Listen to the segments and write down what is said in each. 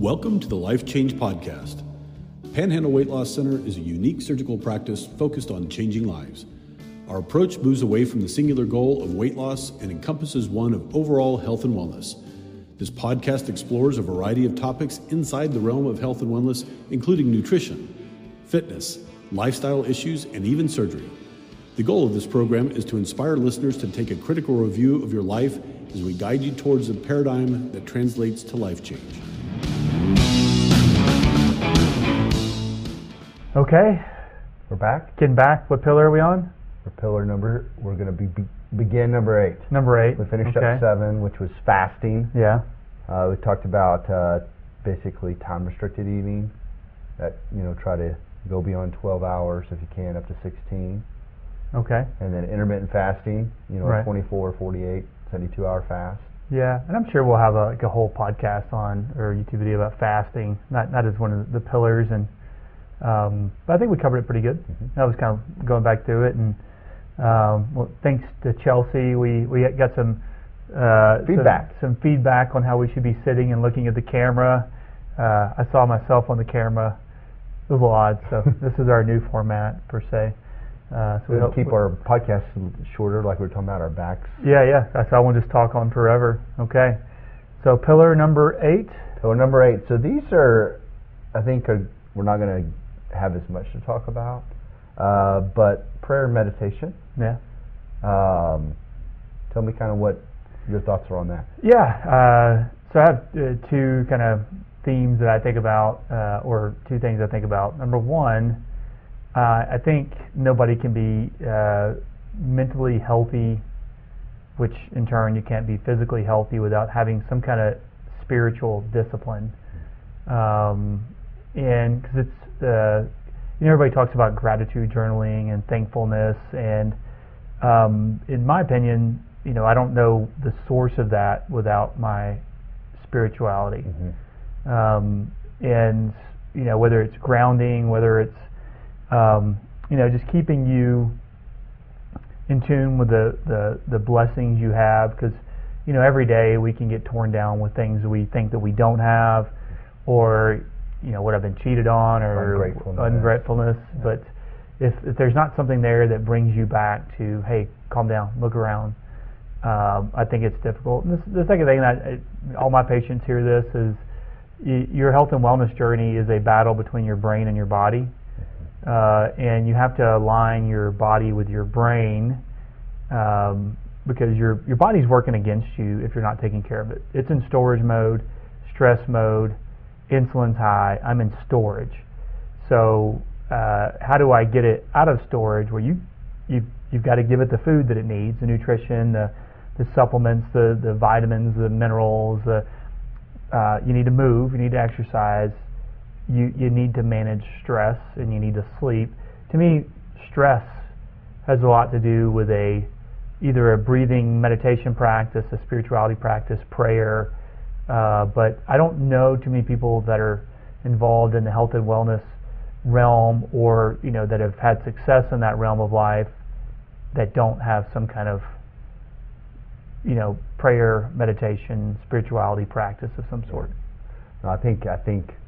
Welcome to the Life Change Podcast. Panhandle Weight Loss Center is a unique surgical practice focused on changing lives. Our approach moves away from the singular goal of weight loss and encompasses one of overall health and wellness. This podcast explores a variety of topics inside the realm of health and wellness, including nutrition, fitness, lifestyle issues, and even surgery. The goal of this program is to inspire listeners to take a critical review of your life as we guide you towards a paradigm that translates to life change. Okay, we're back. Getting back. What pillar are we on? We're going to begin number 8. We finished up 7, which was fasting. Yeah. We talked about basically time-restricted eating. That, you know, try to go beyond 12 hours if you can, up to 16. Okay. And then intermittent fasting, you know, right. 24, 48, 72-hour fast. Yeah, and I'm sure we'll have a whole podcast on, or YouTube video about fasting, not as one of the pillars, and but I think we covered it pretty good. Mm-hmm. I was kind of going back through it, and well, thanks to Chelsea, we got some feedback on how we should be sitting and looking at the camera. I saw myself on the camera. It was a little odd, so this is our new format per se. So we'll keep our podcast shorter, like we were talking about our backs. Yeah. That's how I want to just talk on forever. Okay. So pillar number eight. So these are, I think, we're not going to have as much to talk about, but prayer and meditation. Yeah. Tell me kind of what your thoughts are on that. Yeah. So I have two kind of themes that I think about, or two things I think about. Number one, I think nobody can be mentally healthy, which in turn you can't be physically healthy without having some kind of spiritual discipline. And because it's, you know, everybody talks about gratitude journaling and thankfulness, and in my opinion, you know, I don't know the source of that without my spirituality. Mm-hmm. And you know, whether it's grounding, whether it's you know, just keeping you in tune with the blessings you have, because, you know, every day we can get torn down with things we think that we don't have, or, you know, what I've been cheated on, or ungratefulness. Yeah. But if there's not something there that brings you back to, hey, calm down, look around, I think it's difficult. And the second thing, all my patients hear this, is your health and wellness journey is a battle between your brain and your body. And you have to align your body with your brain, because your body's working against you if you're not taking care of it. It's in storage mode, stress mode, insulin's high. I'm in storage. So how do I get it out of storage? Well, you've got to give it the food that it needs, the nutrition, the supplements, the vitamins, the minerals. You need to move. You need to exercise. You need to manage stress, and you need to sleep. To me, stress has a lot to do with either a breathing meditation practice, a spirituality practice, prayer. But I don't know too many people that are involved in the health and wellness realm, or, you know, that have had success in that realm of life, that don't have some kind of, you know, prayer, meditation, spirituality practice of some sort. No, I think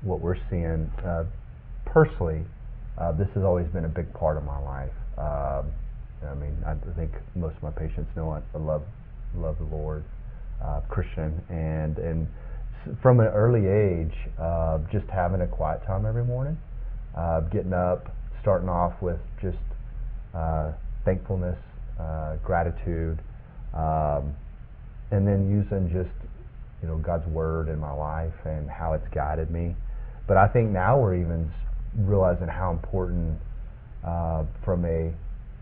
what we're seeing, personally, this has always been a big part of my life. I mean, I think most of my patients know I love the Lord, Christian, and from an early age, just having a quiet time every morning, getting up, starting off with just thankfulness, gratitude, and then using just, you know, God's word in my life and how it's guided me. But I think now we're even realizing how important, from a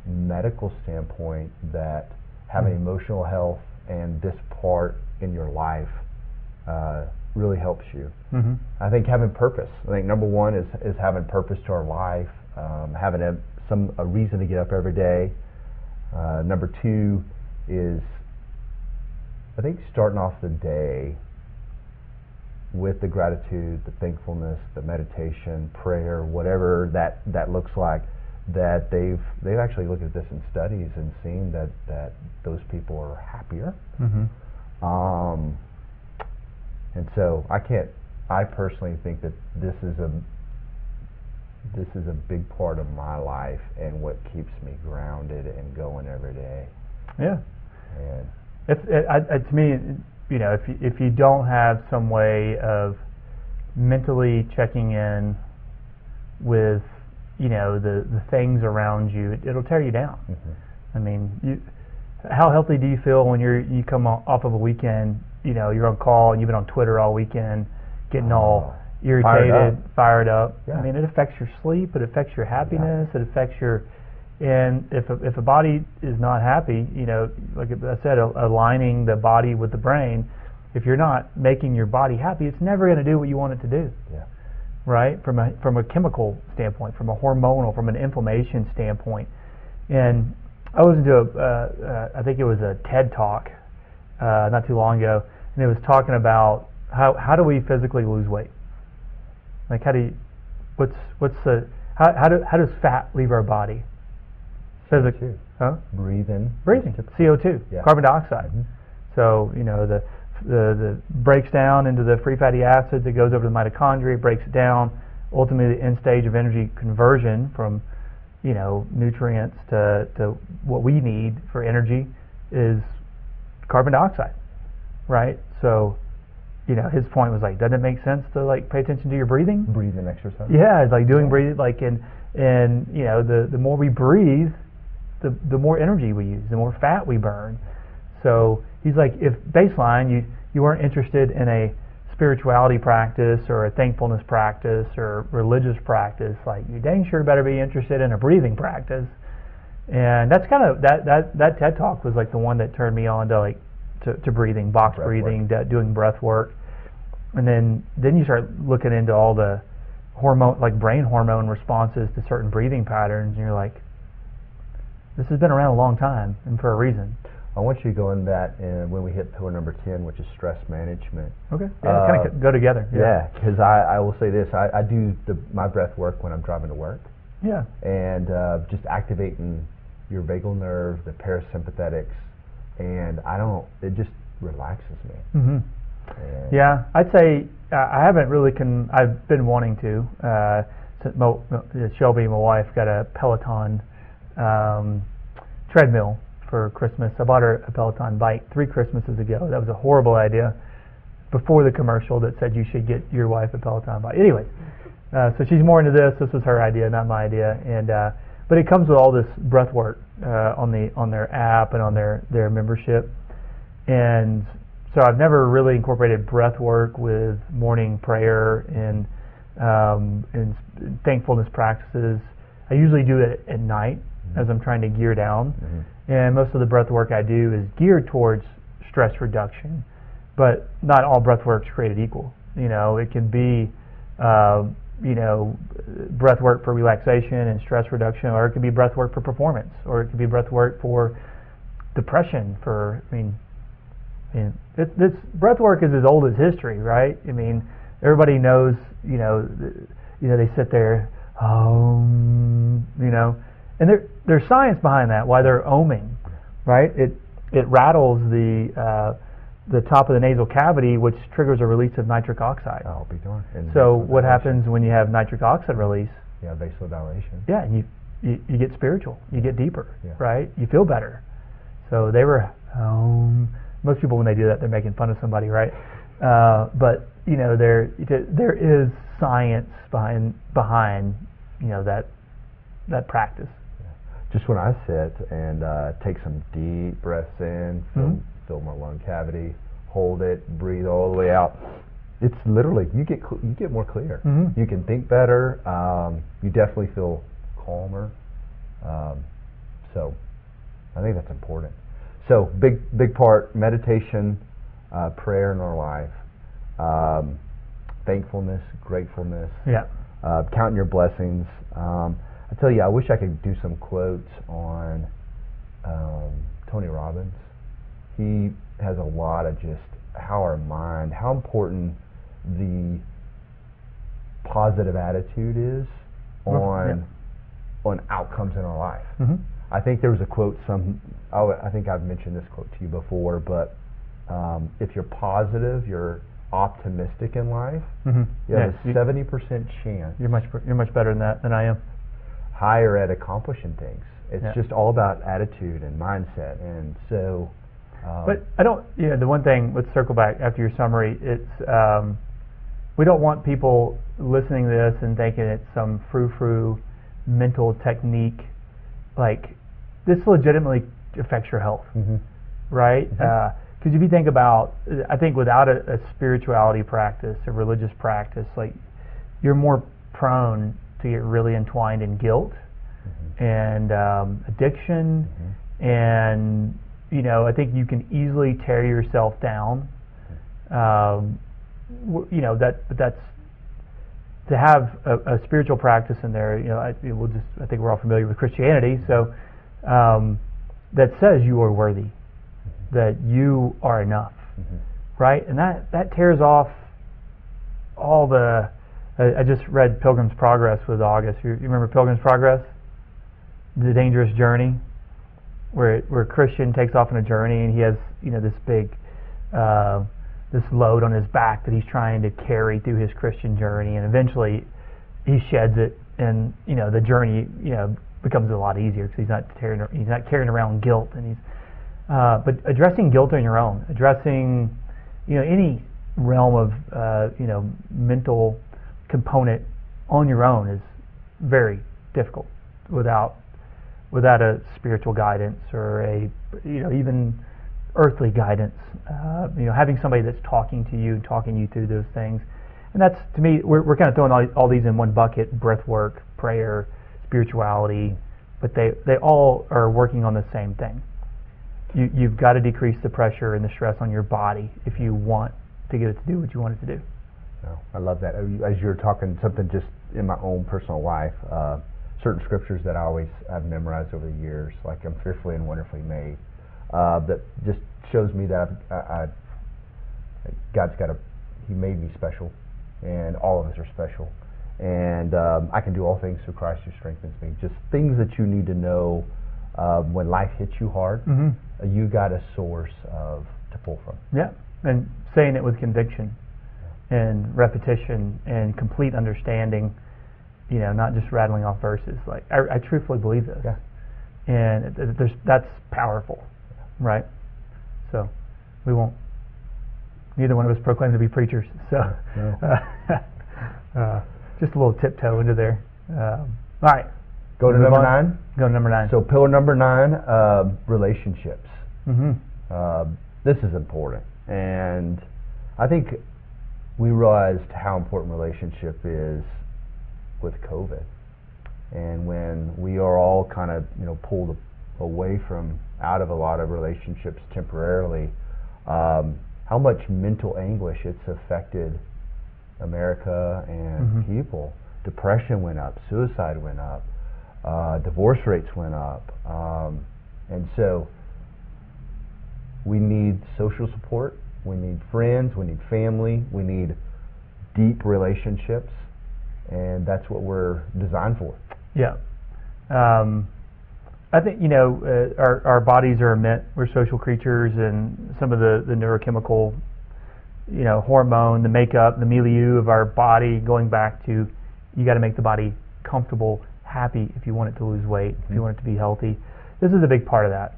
medical standpoint, that having emotional health and this part in your life really helps you. Mm-hmm. I think having purpose. I think number one is having purpose to our life, having a reason to get up every day. Number two is, I think, starting off the day with the gratitude, the thankfulness, the meditation, prayer, whatever that looks like, that they've actually looked at this in studies and seen that those people are happier. Mm-hmm. And so I can't I personally think that this is a big part of my life and what keeps me grounded and going every day. Yeah. And to me, you know, if you don't have some way of mentally checking in with, you know, the things around you, it'll tear you down. Mm-hmm. I mean, how healthy do you feel when you come off of a weekend, you know, you're on call and you've been on Twitter all weekend, getting all irritated, fired up. Yeah. I mean, it affects your sleep, it affects your happiness, it affects your, and if a body is not happy, you know, like I said, aligning the body with the brain, if you're not making your body happy, it's never going to do what you want it to do. Yeah. Right? From a chemical standpoint, from a hormonal, from an inflammation standpoint. And I listened to I think it was a TED Talk not too long ago, and it was talking about how do we physically lose weight? Like how does fat leave our body? Physically, huh? Breathing. CO2, carbon dioxide. Mm-hmm. So you know the breaks down into the free fatty acids. It goes over to the mitochondria. It breaks it down. Ultimately, the end stage of energy conversion from, you know, nutrients to what we need for energy is carbon dioxide, right? So, you know, his point was like, doesn't it make sense to like pay attention to your breathing? Breathing exercise. Yeah, it's like doing breathing, like and you know, the more we breathe, the more energy we use, the more fat we burn. So he's like, if baseline you weren't interested in a spirituality practice or a thankfulness practice or religious practice, like you dang sure better be interested in a breathing practice. And that's kind of that TED Talk was like the one that turned me on to like to breathing, box breath breathing, doing breath work. And then you start looking into all the hormone, like brain hormone responses to certain breathing patterns, and you're like, this has been around a long time and for a reason. I want you to go in that when we hit pillar number 10, which is stress management. Okay, yeah, kind of go together. Yeah, because I will say this. I do my breath work when I'm driving to work. Yeah. And just activating your vagal nerve, the parasympathetics, and it just relaxes me. Mm-hmm. Yeah, I'd say I haven't really, I've been wanting to. Since Shelby, my wife, got a Peloton treadmill for Christmas. I bought her a Peloton bike 3 Christmases ago. That was a horrible idea before the commercial that said you should get your wife a Peloton bike. Anyways, so she's more into this. This was her idea, not my idea. And but it comes with all this breath work on their app and on their membership. And so I've never really incorporated breath work with morning prayer and thankfulness practices. I usually do it at night as I'm trying to gear down. Mm-hmm. And most of the breath work I do is geared towards stress reduction, but not all breath work's created equal. You know, it can be, you know, breath work for relaxation and stress reduction, or it could be breath work for performance, or it could be breath work for depression. This breath work is as old as history, right? I mean, everybody knows, you know, they sit there, you know, and there's science behind that, why they're ohming, right? It rattles the top of the nasal cavity, which triggers a release of nitric oxide. Oh, be darned. So what happens when you have nitric oxide release? Yeah, vasodilation. Yeah, and you get spiritual, you get deeper, right? You feel better. So they were most people when they do that, they're making fun of somebody, right? But you know, there is science behind you know that practice. Just when I sit and take some deep breaths in, fill my lung cavity, hold it, breathe all the way out. It's literally you get more clear. Mm-hmm. You can think better. You definitely feel calmer. So I think that's important. So big part meditation, prayer in our life, thankfulness, gratefulness. Yeah. Counting your blessings. I tell you, I wish I could do some quotes on Tony Robbins. He has a lot of just how our mind, how important the positive attitude is on outcomes in our life. Mm-hmm. I think there was a quote. I think I've mentioned this quote to you before, but if you're positive, your optimistic in life, you have a 70% chance. You're much better than that than I am. Higher at accomplishing things. It's just all about attitude and mindset, and so. But I don't. You know, the one thing. Let's circle back after your summary. It's we don't want people listening to this and thinking it's some frou-frou mental technique. Like, this legitimately affects your health, right? Because if you think about, I think without a spirituality practice, a religious practice, like, you're more prone to get really entwined in guilt and addiction, and you know, I think you can easily tear yourself down. You know that, but that's to have a spiritual practice in there. You know, I think we're all familiar with Christianity, so that says you are worthy, that you are enough, right? And that tears off all the. I just read Pilgrim's Progress with August. You remember Pilgrim's Progress, the dangerous journey, where a Christian takes off on a journey and he has, you know, this big. This load on his back that he's trying to carry through his Christian journey, and eventually he sheds it, and you know the journey, you know, becomes a lot easier because he's not carrying around guilt, and he's. But addressing guilt on your own, addressing, you know, any realm of you know, mental component on your own is very difficult without a spiritual guidance or a, you know, even. Earthly guidance, you know, having somebody that's talking you through those things. And that's, to me, we're kind of throwing all these in one bucket: breath work, prayer, spirituality, but they all are working on the same thing. You've got to decrease the pressure and the stress on your body if you want to get it to do what you want it to do. Oh, I love that. As you're talking, something just in my own personal life, certain scriptures that I've memorized over the years, like I'm fearfully and wonderfully made. That just shows me that God's got He made me special, and all of us are special, and I can do all things through Christ who strengthens me. Just things that you need to know when life hits you hard, you got a source to pull from. Yeah, and saying it with conviction, and repetition, and complete understanding. You know, not just rattling off verses. Like, I truthfully believe this, and that's powerful. Right, so we won't. Neither one of us proclaim to be preachers, so just a little tiptoe into there. All right, go to number 9. Go to number 9. So pillar number 9, relationships. This is important, and I think we realized how important relationship is with COVID, and when we are all kind of, you know, pulled away from. Out of a lot of relationships temporarily, how much mental anguish it's affected America and people. Depression went up, suicide went up, divorce rates went up, and so we need social support, we need friends, we need family, we need deep relationships, and that's what we're designed for. Yeah. I think, you know, our bodies are meant, we're social creatures, and some of the neurochemical, you know, hormone, the makeup, the milieu of our body, going back to, you got to make the body comfortable, happy if you want it to lose weight, if you want it to be healthy. This is a big part of that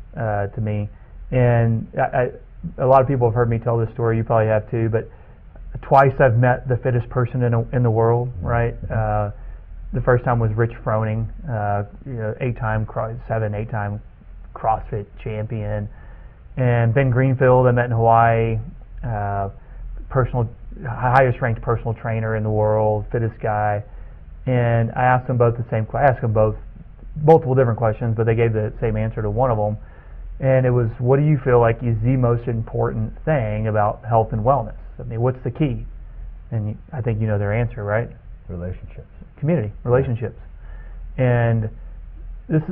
to me. And a lot of people have heard me tell this story, you probably have too, but twice I've met the fittest person in the world, right? The first time was Rich Froning, you know, 8-time CrossFit champion, and Ben Greenfield I met in Hawaii, highest ranked personal trainer in the world, fittest guy, and I asked them both multiple different questions, but they gave the same answer to one of them, and it was, what do you feel like is the most important thing about health and wellness? I mean, what's the key? And I think you know their answer, right? Relationships. Community, relationships. And this,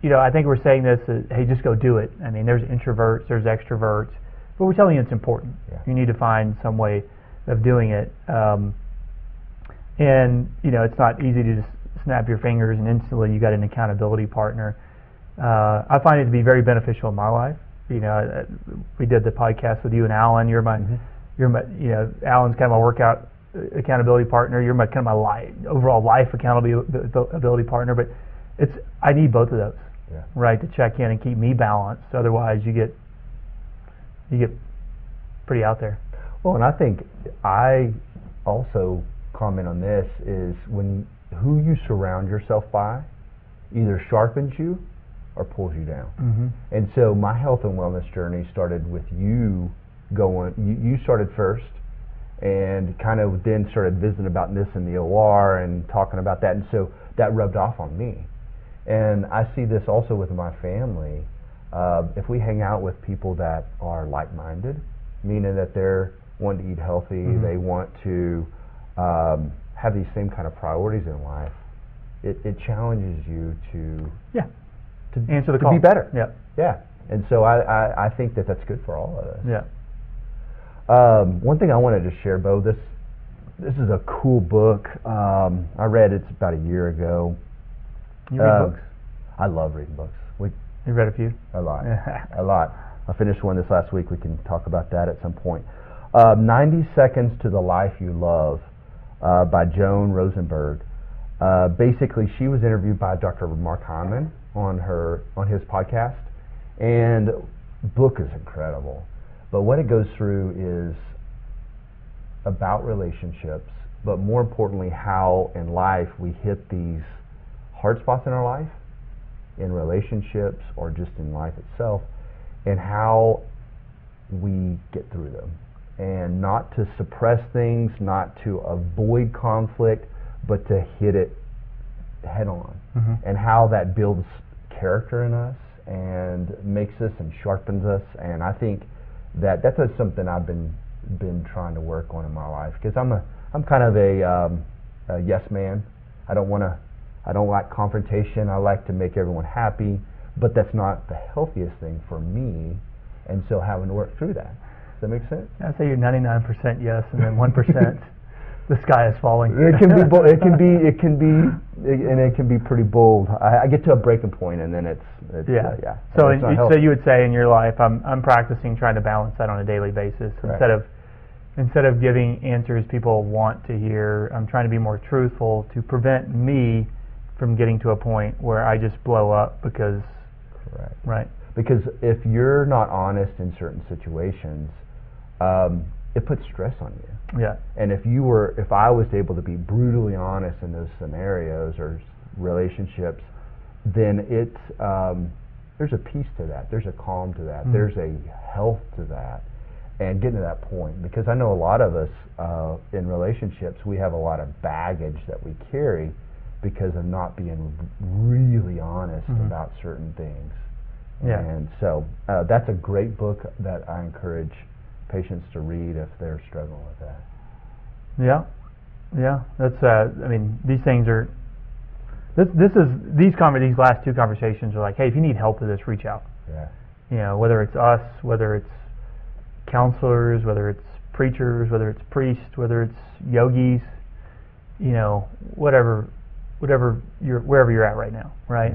you know, I think we're saying this, hey, just go do it. I mean, there's introverts, there's extroverts, but we're telling you it's important. Yeah. You need to find some way of doing it. And, you know, it's not easy to just snap your fingers and instantly you got an accountability partner. I find it to be very beneficial in my life. You know, we did the podcast with you and Alan. You're my You're my, you know, Alan's kind of my workout accountability partner. You're my kind of my overall life accountability partner. But it's, I need both of those, yeah, right, to check in and keep me balanced. Otherwise, you get pretty out there. Well, and I think I also comment on this is when who you surround yourself by either sharpens you or pulls you down. Mm-hmm. And so my health and wellness journey started with you going, you started first and kind of then started visiting about this in the OR and talking about that. And so that rubbed off on me. And I see this also with my family. If we hang out with people that are like-minded, meaning that they're wanting to eat healthy, mm-hmm, they want to have these same kind of priorities in life, it challenges you to... yeah. To answer the call. To be better. Yeah. Yeah. And so I think that that's good for all of us. Yeah. One thing I wanted to share, Bo, this is a cool book. I read it about a year ago. You read books? I love reading books. You read a few? A lot. A lot. I finished one this last week. We can talk about that at some point. 90 Seconds to the Life You Love by Joan Rosenberg. Basically, she was interviewed by Dr. Mark Hyman on his podcast, and book is incredible. But what it goes through is about relationships, but more importantly, how in life we hit these hard spots in our life, in relationships, or just in life itself, and how we get through them. And not to suppress things, not to avoid conflict, but to hit it head on. Mm-hmm. And how that builds character in us and makes us and sharpens us. And I think that's something I've been trying to work on in my life, because I'm kind of a yes man. I don't like confrontation. I like to make everyone happy, but that's not the healthiest thing for me. And so having to work through that. Does that make sense? I'd say you're 99% yes, and then 1%. The sky is falling. It can be bold. It can be pretty bold. I get to a breaking point, and then it's yeah. Yeah. So you would say in your life, I'm practicing trying to balance that on a daily basis. Right. Instead of giving answers people want to hear, I'm trying to be more truthful to prevent me from getting to a point where I just blow up because. Correct. Right. Because if you're not honest in certain situations, it puts stress on you. Yeah. And if I was able to be brutally honest in those scenarios or relationships, then there's a peace to that. There's a calm to that. Mm-hmm. There's a health to that. And getting to that point, because I know a lot of us in relationships, we have a lot of baggage that we carry because of not being really honest, mm-hmm, about certain things. Yeah. And so that's a great book that I encourage patients to read if they're struggling with that. Yeah, yeah. That's. I mean, these things are. These last two conversations are like, hey, if you need help with this, reach out. Yeah. You know, whether it's us, whether it's counselors, whether it's preachers, whether it's priests, whether it's yogis, you know, whatever wherever you're at right now, right?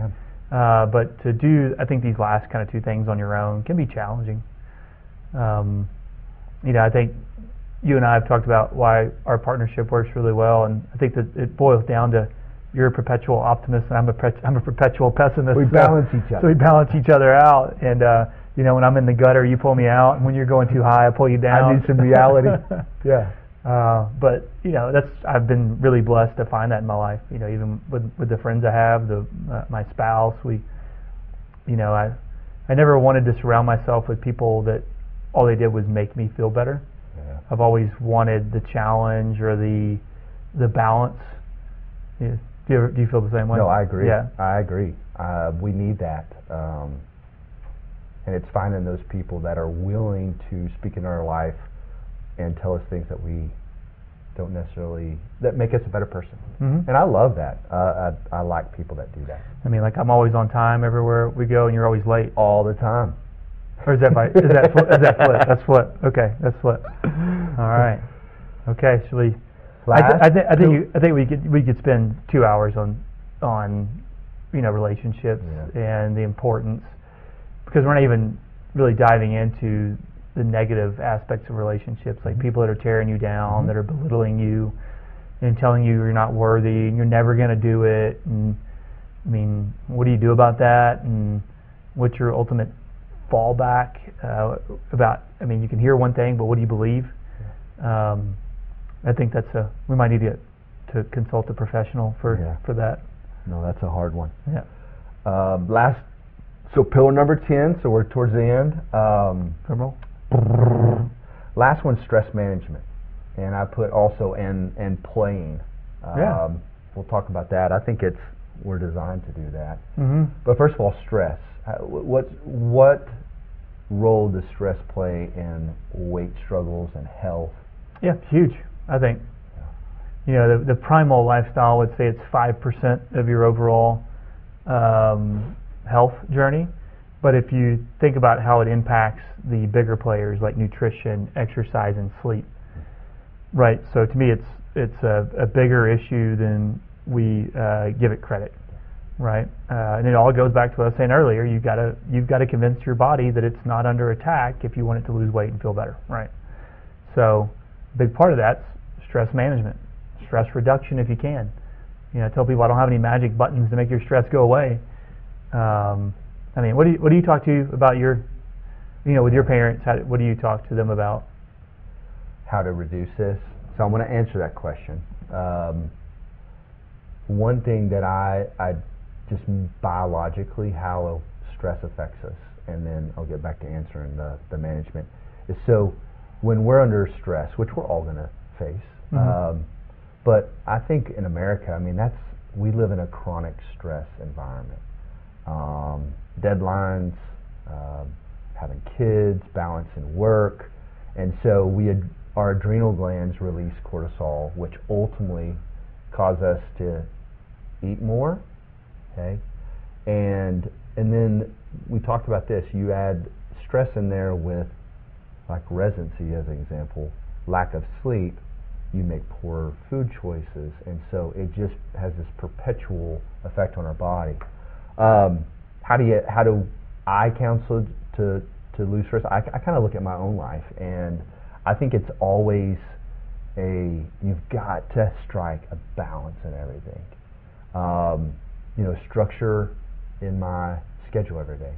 Yeah. But to do, I think these last kind of two things on your own can be challenging. You know, I think you and I have talked about why our partnership works really well, and I think that it boils down to you're a perpetual optimist and I'm a perpetual pessimist. We balance each other. So we balance each other out, and you know, when I'm in the gutter, you pull me out, and when you're going too high, I pull you down. I need some reality. Yeah. But you know, I've been really blessed to find that in my life. You know, even with the friends I have, my spouse, you know, I never wanted to surround myself with people that all they did was make me feel better. Yeah. I've always wanted the challenge or the balance. Yeah. Do you feel the same way? No, I agree. Yeah. I agree. We need that, and it's finding those people that are willing to speak in our life and tell us things that we don't necessarily, that make us a better person. Mm-hmm. And I love that. I like people that do that. I mean, like, I'm always on time everywhere we go, and you're always late all the time. Or is that right? Is that flip? That's flip. Okay, that's flip. All right. Okay, shall we? I think we could spend 2 hours on you know, relationships, yeah, and the importance, because we're not even really diving into the negative aspects of relationships, like people that are tearing you down, that are belittling you and telling you you're not worthy and you're never going to do it. And I mean, what do you do about that? And what's your ultimate fallback about? I mean, you can hear one thing, but what do you believe? Yeah. I think that's we might need to consult a professional for that. No, that's a hard one. Yeah. So pillar number 10, so we're towards the end. Last one, stress management. And I put also and playing. We'll talk about that. I think we're designed to do that. Mm-hmm. But first of all, stress. What role does stress play in weight struggles and health? Yeah, huge, I think. Yeah. You know, the primal lifestyle would say it's 5% of your overall health journey, but if you think about how it impacts the bigger players like nutrition, exercise, and sleep, right? So to me, it's a bigger issue than we give it credit, right? And it all goes back to what I was saying earlier. You've got to convince your body that it's not under attack if you want it to lose weight and feel better, right? So a big part of that's stress management, stress reduction if you can. You know, I tell people I don't have any magic buttons to make your stress go away. I mean, what do you talk to about your, you know, with your parents? What do you talk to them about? How to reduce this. So I'm going to answer that question. One thing that I just biologically, how stress affects us, and then I'll get back to answering the management, is so when we're under stress, which we're all going to face, but I think in America, I mean, we live in a chronic stress environment. Deadlines, having kids, balancing work, and so our adrenal glands release cortisol, which ultimately cause us to eat more. Okay, and then we talked about this. You add stress in there with, like, residency as an example, lack of sleep. You make poor food choices, and so it just has this perpetual effect on our body. How do I counsel to lose stress? I kind of look at my own life, and I think it's always you've got to strike a balance in everything. You know, structure in my schedule every day.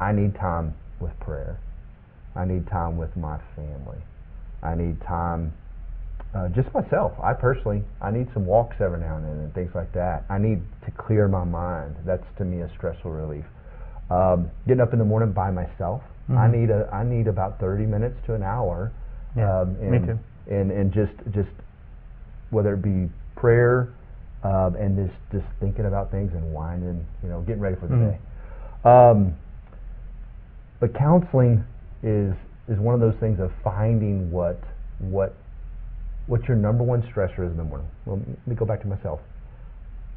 I need time with prayer. I need time with my family. I need time just myself. I need some walks every now and then and things like that. I need to clear my mind. That's, to me, a stressful relief. Getting up in the morning by myself. Mm-hmm. I need about 30 minutes to an hour. Yeah, me too. And just whether it be prayer and just thinking about things and winding, you know, getting ready for the day. But counseling is one of those things of finding what's your number one stressor is in the morning. Well, let me go back to myself.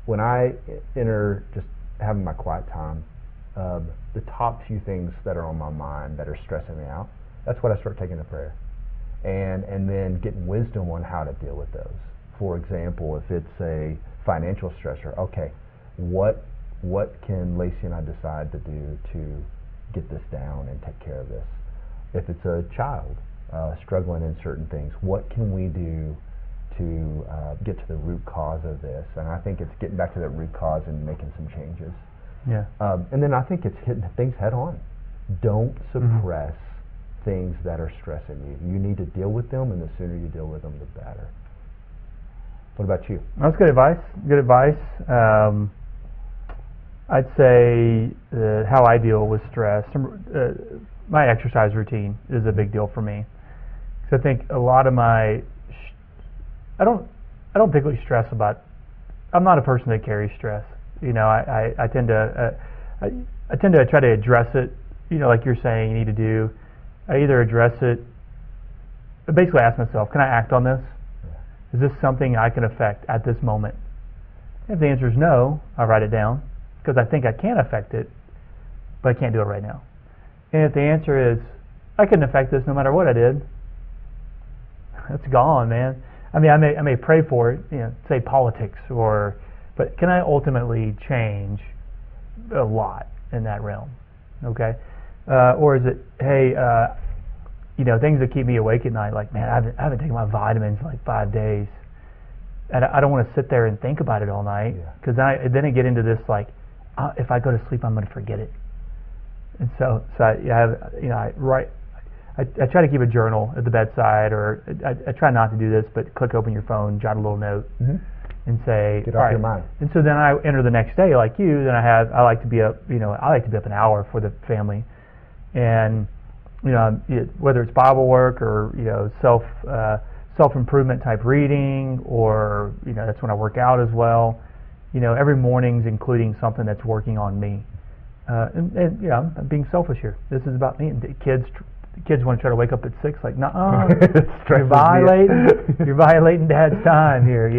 When I enter just having my quiet time, the top few things that are on my mind that are stressing me out, that's what I start taking to prayer. And then getting wisdom on how to deal with those. For example, if it's a financial stressor, okay, what can Lacey and I decide to do to get this down and take care of this? If it's a child, struggling in certain things, what can we do to get to the root cause of this? And I think it's getting back to that root cause and making some changes. Yeah. And then I think it's hitting things head on. Don't suppress things that are stressing you. You need to deal with them, and the sooner you deal with them, the better. What about you? That's good advice. Good advice. I'd say how I deal with stress. My exercise routine is a big deal for me. I think a lot of my, I don't particularly stress about. I'm not a person that carries stress. You know, I tend to, I tend to try to address it. You know, like you're saying, you need to do. I either address it. I basically ask myself, can I act on this? Is this something I can affect at this moment? If the answer is no, I write it down because I think I can affect it, but I can't do it right now. And if the answer is I couldn't affect this no matter what I did, that's gone, man. I mean, I may pray for it, you know, say politics, but can I ultimately change a lot in that realm? Okay, or is it, hey, you know, things that keep me awake at night, like, man, I haven't taken my vitamins in like 5 days. And I don't want to sit there and think about it all night, because then I get into this, like, if I go to sleep, I'm going to forget it. And so I try to keep a journal at the bedside, or I try not to do this, but click open your phone, jot a little note, and say, get off your mind. And so then I enter the next day, like you. Then I like to be up, I like to be up an hour for the family, and whether it's Bible work or self improvement type reading, or that's when I work out as well. Every morning's including something that's working on me. I'm being selfish here. This is about me. And the kids want to try to wake up at 6, like, nah, you're violating Dad's time here,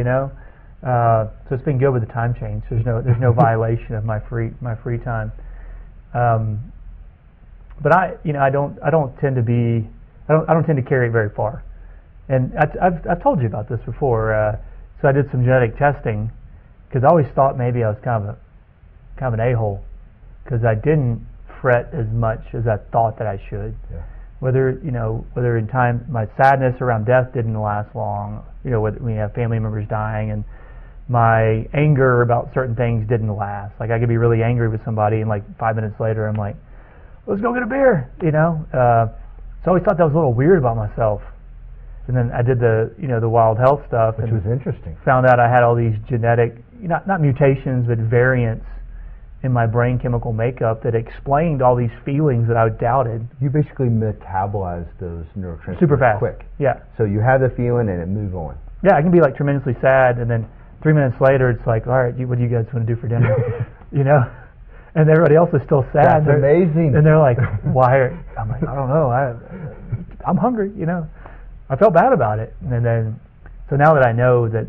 So it's been good with the time change. There's no violation of my free time. But I don't tend to carry it very far. And I've told you about this before. So I did some genetic testing, because I always thought maybe I was kind of an a-hole, because I didn't fret as much as I thought that I should. Yeah. Whether in time my sadness around death didn't last long, whether we have family members dying, and my anger about certain things didn't last. Like, I could be really angry with somebody, and like 5 minutes later I'm like, let's go get a beer, So I always thought that was a little weird about myself. And then I did the Wild Health stuff, which was interesting. Found out I had all these genetic, not mutations, but variants in my brain chemical makeup that explained all these feelings that I doubted. You basically metabolize those neurotransmitters super fast, quick. Yeah. So you have the feeling and it moves on. Yeah, I can be like tremendously sad, and then 3 minutes later it's like, all right, what do you guys want to do for dinner? And everybody else is still sad. That's amazing. And they're like, why? I'm like, I don't know. I'm hungry. I felt bad about it, and then so now that I know that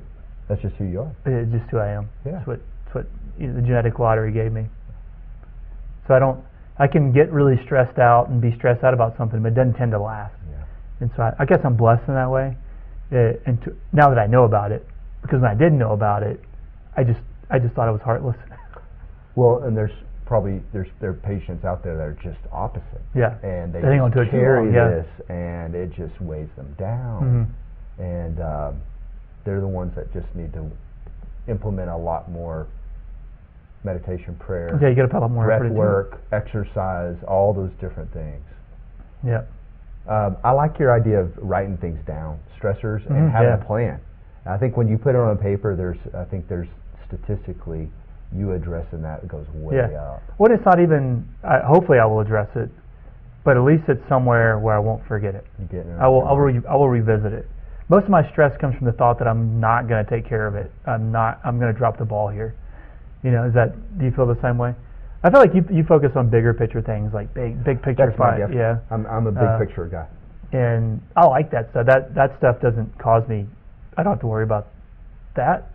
that's just who you are. It's just who I am. Yeah. It's what the genetic lottery gave me. So I can get really stressed out and be stressed out about something, but it doesn't tend to last. Yeah. And so I guess I'm blessed in that way. Now that I know about it, because when I didn't know about it, I just thought I was heartless. Well, and there are patients out there that are just opposite. Yeah. And they just carry this, and it just weighs them down. Mm-hmm. And they're the ones that just need to implement a lot more meditation, prayer, you got to put a lot more breath work, exercise, all those different things. Yeah. I like your idea of writing things down, stressors, and having a plan. And I think when you put it on paper, there's statistically you addressing that, it goes way up. Well, it's not even, hopefully I will address it, but at least it's somewhere where I won't forget it. I will revisit it. Most of my stress comes from the thought that I'm not going to take care of it. I'm going to drop the ball here. Do you feel the same way? I feel like you focus on bigger picture things, like big picture fight. Yeah. I'm a big picture guy. And I like that stuff. That stuff doesn't cause me, I don't have to worry about that.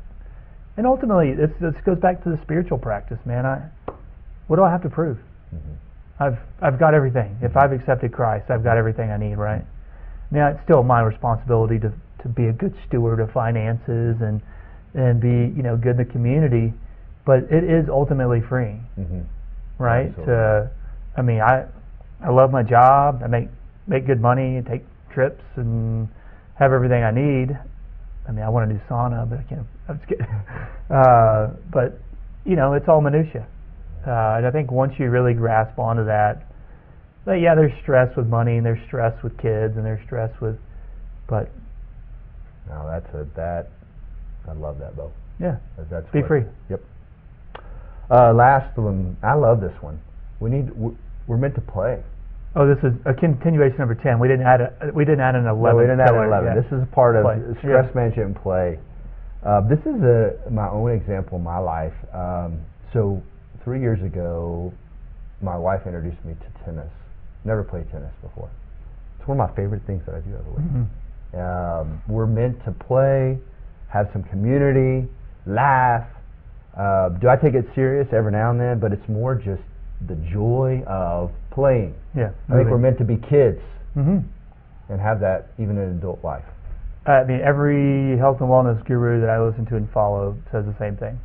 And ultimately, this goes back to the spiritual practice, man. What do I have to prove? Mm-hmm. I've got everything. If I've accepted Christ, I've got everything I need, right? Now, it's still my responsibility to be a good steward of finances and be good in the community, but it is ultimately freeing, right? I love my job. I make good money and take trips and have everything I need. I want to do sauna, but I can't. I'm just kidding. But it's all minutia, and I think once you really grasp onto that, but yeah, there's stress with money, and there's stress with kids, and there's stress with, but. No, I love that, Bo. Yeah. That's be free. Yep. Last one, I love this one. We're meant to play. Oh, this is a continuation number 10. We didn't add an 11. No, we didn't add an 11. Yeah. This is a part of stress management and play. This is my own example in my life. So 3 years ago, my wife introduced me to tennis. Never played tennis before. It's one of my favorite things that I do every week. Mm-hmm. We're meant to play, have some community, laugh. Do I take it serious every now and then? But it's more just the joy of playing. Yeah, I think we're meant to be kids and have that even in adult life. Every health and wellness guru that I listen to and follow says the same thing.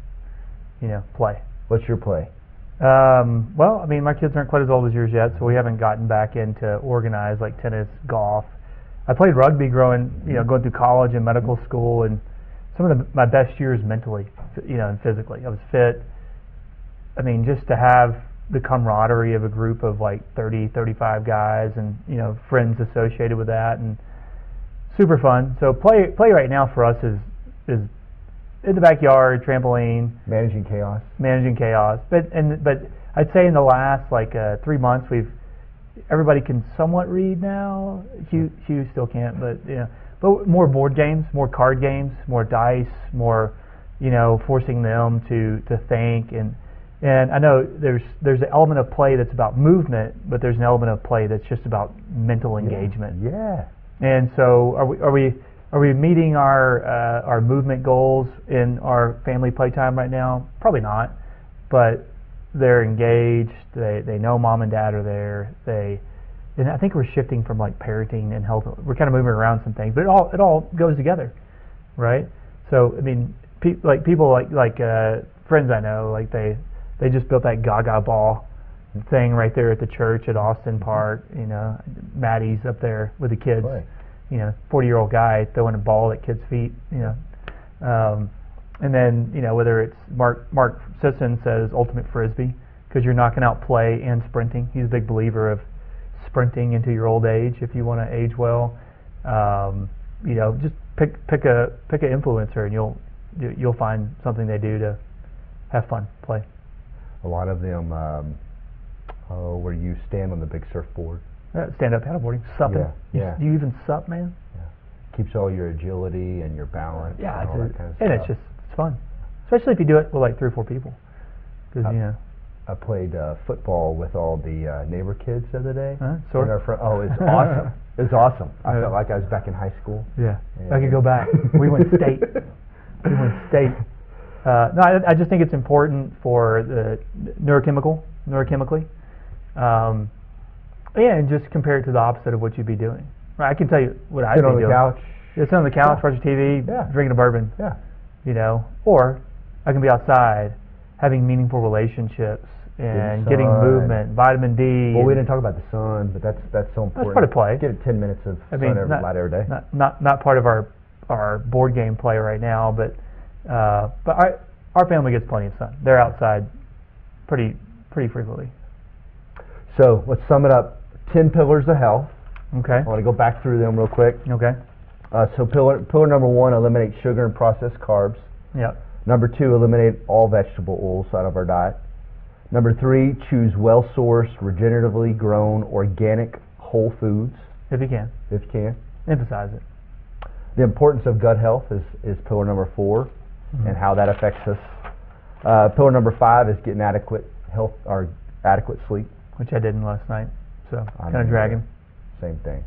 Play. What's your play? Well, I mean, my kids aren't quite as old as yours yet, so we haven't gotten back into organized like tennis, golf. I played rugby going through college and medical school, and some of my best years mentally, and physically. I was fit. I mean, just to have the camaraderie of a group of like 30, 35 guys and, friends associated with that, and super fun. So play right now for us is in the backyard, trampoline. Managing chaos. But I'd say in the last 3 months, everybody can somewhat read now. Hugh still can't, but more board games, more card games, more dice, more, forcing them to think. And I know there's an element of play that's about movement, but there's an element of play that's just about mental engagement. Yeah. And so are we meeting our movement goals in our family playtime right now? Probably not, but they're engaged. They know mom and dad are there. And I think we're shifting from parenting and health. We're kind of moving around some things, but it all goes together, right? So I mean, people like friends I know, they just built that Gaga ball thing right there at the church at Austin Park. Maddie's up there with the kids. Boy. 40-year-old guy throwing a ball at kids' feet. And then whether it's Mark Sisson says ultimate frisbee, because you're knocking out play and sprinting. He's a big believer of sprinting into your old age if you want to age well. Just pick a influencer and you'll find something they do to have fun, play. A lot of them, where you stand on the big surfboard. Stand-up paddleboarding, supping. Yeah. Do you even sup, man? Yeah. Keeps all your agility and your balance. Yeah, and all that kind of stuff. And it's fun, especially if you do it with 3 or 4 people. I played football with all the neighbor kids the other day. It's awesome. It's awesome. I felt like I was back in high school. Yeah, I could go back. We went state. No, I just think it's important for the neurochemically. And just compare it to the opposite of what you'd be doing. Right? I can tell you what I'd be doing. Sit on the couch, watching TV, drinking a bourbon. Yeah. Or I can be outside, having meaningful relationships and getting movement, vitamin D. Well, we didn't talk about the sun, but that's so important. That's part of play. Get it 10 minutes of light every day. Not part of our board game play right now, but our family gets plenty of sun. They're outside pretty frequently. So let's sum it up. 10 pillars of health. Okay. I want to go back through them real quick. Okay. So pillar number 1, eliminate sugar and processed carbs. Yep. Number 2, eliminate all vegetable oils out of our diet. Number 3, choose well-sourced, regeneratively grown, organic whole foods. If you can. Emphasize it. The importance of gut health is pillar number 4, mm-hmm. and how that affects us. Pillar number 5 is getting adequate sleep. Which I didn't last night, so kind of dragging. Same thing.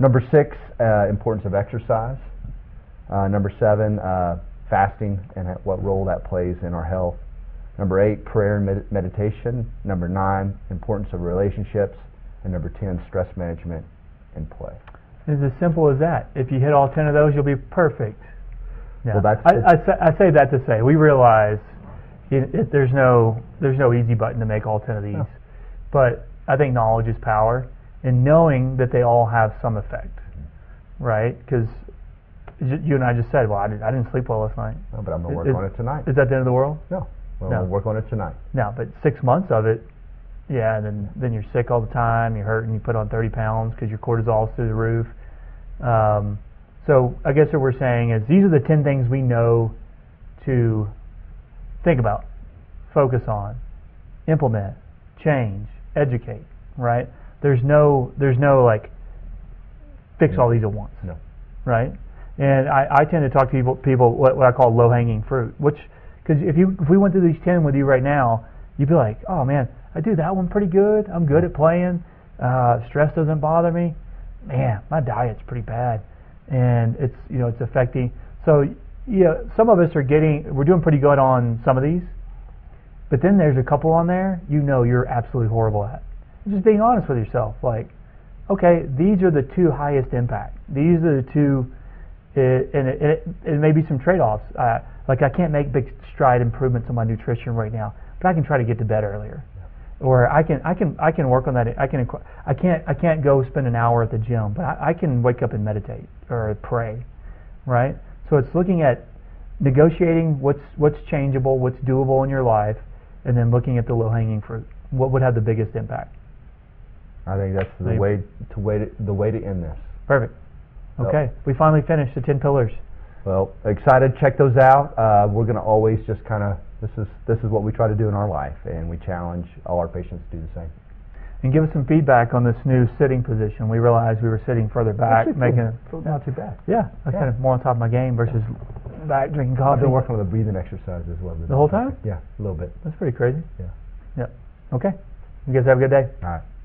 Number 6, importance of exercise. Number 7, fasting and what role that plays in our health. Number 8, prayer and meditation. Number 9, importance of relationships. And number 10, stress management and play. It's as simple as that. If you hit all 10 of those, you'll be perfect. Yeah. Well, I say that to say we realize. There's no easy button to make all 10 of these. No. But I think knowledge is power, and knowing that they all have some effect, mm-hmm. right? Because you and I just said, well, I didn't sleep well last night. No, but I'm going to work on it tonight. Is that the end of the world? No. Well, no. We'll work on it tonight. No, but 6 months of it, and then you're sick all the time, you're hurting, you put on 30 pounds because your cortisol's through the roof. So I guess what we're saying is these are the 10 things we know to think about, focus on, implement, change, educate, right? There's no fix all these at once. No. Right? And I tend to talk to people what I call low-hanging fruit, which, because if we went through these 10 with you right now, you'd be like, oh man, I do that one pretty good. I'm good at playing. Stress doesn't bother me. Man, my diet's pretty bad. And it's affecting. So some of us we're doing pretty good on some of these, but then there's a couple on there you're absolutely horrible at. Just being honest with yourself, okay, these are the 2 highest impact. These are the 2, and it may be some trade-offs. I can't make big stride improvements in my nutrition right now, but I can try to get to bed earlier, or I can work on that. I can't go spend an hour at the gym, but I can wake up and meditate or pray, right? So it's looking at negotiating what's changeable, what's doable in your life, and then looking at the low-hanging fruit. What would have the biggest impact? I think that's the way to end this. Perfect. Okay, we finally finished the 10 pillars. Well, excited. Check those out. We're going to always just kind of, this is what we try to do in our life, and we challenge all our patients to do the same. And give us some feedback on this new sitting position. We realized we were sitting further back, not too bad. Yeah, I was kind of more on top of my game versus back drinking coffee. I've been working on the breathing exercise as well. The whole time? Yeah, a little bit. That's pretty crazy. Yeah. Okay. You guys have a good day. All right.